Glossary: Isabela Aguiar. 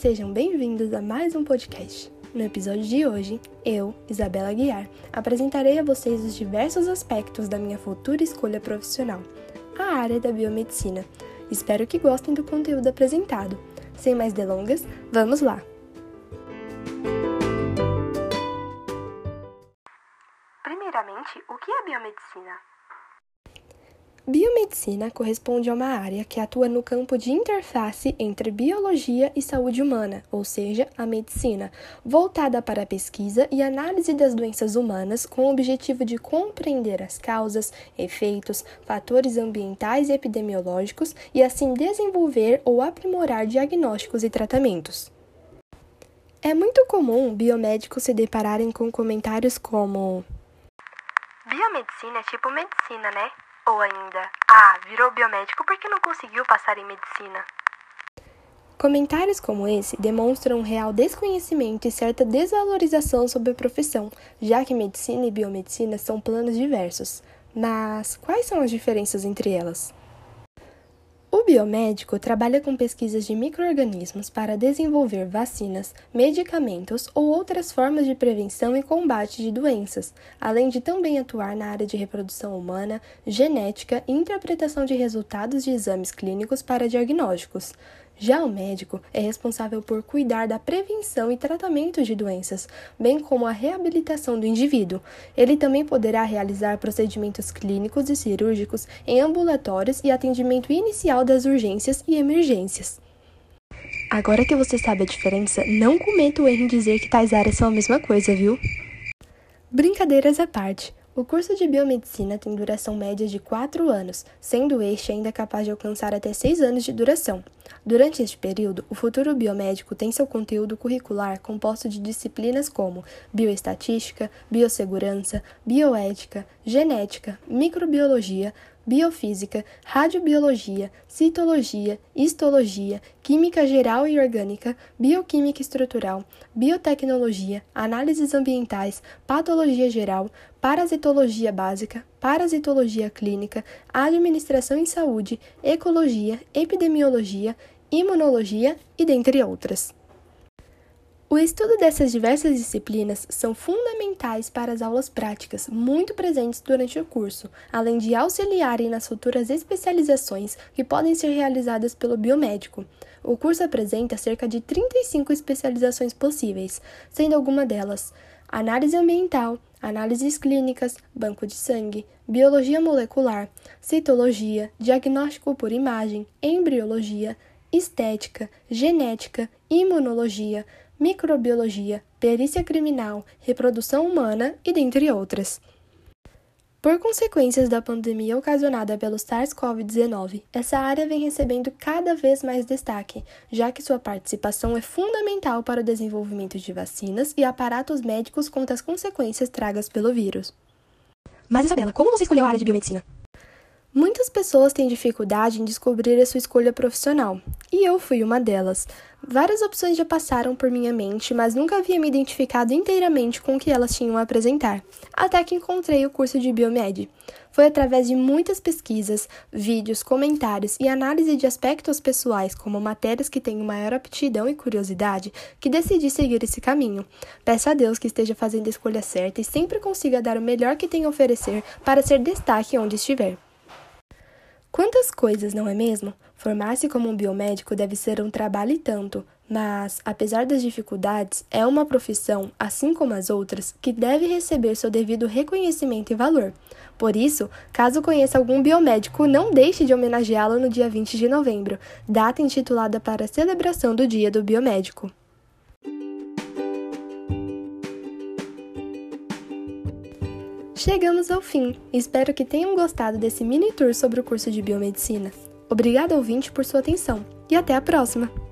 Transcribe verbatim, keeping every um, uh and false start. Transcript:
Sejam bem-vindos a mais um podcast. No episódio de hoje, eu, Isabela Aguiar, apresentarei a vocês os diversos aspectos da minha futura escolha profissional, a área da biomedicina. Espero que gostem do conteúdo apresentado. Sem mais delongas, vamos lá! Primeiramente, o que é biomedicina? Biomedicina corresponde a uma área que atua no campo de interface entre biologia e saúde humana, ou seja, a medicina, voltada para a pesquisa e análise das doenças humanas com o objetivo de compreender as causas, efeitos, fatores ambientais e epidemiológicos e assim desenvolver ou aprimorar diagnósticos e tratamentos. É muito comum biomédicos se depararem com comentários como: biomedicina é tipo medicina, né? Ou ainda, ah, virou biomédico porque não conseguiu passar em medicina. Comentários como esse demonstram um real desconhecimento e certa desvalorização sobre a profissão, já que medicina e biomedicina são planos diversos. Mas quais são as diferenças entre elas? O biomédico trabalha com pesquisas de micro-organismos para desenvolver vacinas, medicamentos ou outras formas de prevenção e combate de doenças, além de também atuar na área de reprodução humana, genética e interpretação de resultados de exames clínicos para diagnósticos. Já o médico é responsável por cuidar da prevenção e tratamento de doenças, bem como a reabilitação do indivíduo. Ele também poderá realizar procedimentos clínicos e cirúrgicos em ambulatórios e atendimento inicial das urgências e emergências. Agora que você sabe a diferença, não cometa o erro em dizer que tais áreas são a mesma coisa, viu? Brincadeiras à parte. O curso de biomedicina tem duração média de quatro anos, sendo este ainda capaz de alcançar até seis anos de duração. Durante este período, o futuro biomédico tem seu conteúdo curricular composto de disciplinas como bioestatística, biossegurança, bioética, genética, microbiologia, biofísica, radiobiologia, citologia, histologia, química geral e orgânica, bioquímica estrutural, biotecnologia, análises ambientais, patologia geral, parasitologia básica, parasitologia clínica, administração em saúde, ecologia, epidemiologia, imunologia e dentre outras. O estudo dessas diversas disciplinas são fundamentais para as aulas práticas, muito presentes durante o curso, além de auxiliarem nas futuras especializações que podem ser realizadas pelo biomédico. O curso apresenta cerca de trinta e cinco especializações possíveis, sendo alguma delas análise ambiental, análises clínicas, banco de sangue, biologia molecular, citologia, diagnóstico por imagem, embriologia, estética, genética, imunologia, microbiologia, perícia criminal, reprodução humana e dentre outras. Por consequências da pandemia ocasionada pelo SARS-C o V dezenove, essa área vem recebendo cada vez mais destaque, já que sua participação é fundamental para o desenvolvimento de vacinas e aparatos médicos contra as consequências tragas pelo vírus. Mas, Isabela, como você escolheu a área de biomedicina? Muitas pessoas têm dificuldade em descobrir a sua escolha profissional, e eu fui uma delas. Várias opções já passaram por minha mente, mas nunca havia me identificado inteiramente com o que elas tinham a apresentar, até que encontrei o curso de Biomed. Foi através de muitas pesquisas, vídeos, comentários e análise de aspectos pessoais como matérias que tenho maior aptidão e curiosidade que decidi seguir esse caminho. Peço a Deus que esteja fazendo a escolha certa e sempre consiga dar o melhor que tem a oferecer para ser destaque onde estiver. Quantas coisas, não é mesmo? Formar-se como um biomédico deve ser um trabalho e tanto, mas, apesar das dificuldades, é uma profissão, assim como as outras, que deve receber seu devido reconhecimento e valor. Por isso, caso conheça algum biomédico, não deixe de homenageá-lo no dia vinte de novembro, data intitulada para a celebração do Dia do Biomédico. Chegamos ao fim, espero que tenham gostado desse mini tour sobre o curso de biomedicina. Obrigada, ouvinte, por sua atenção e até a próxima!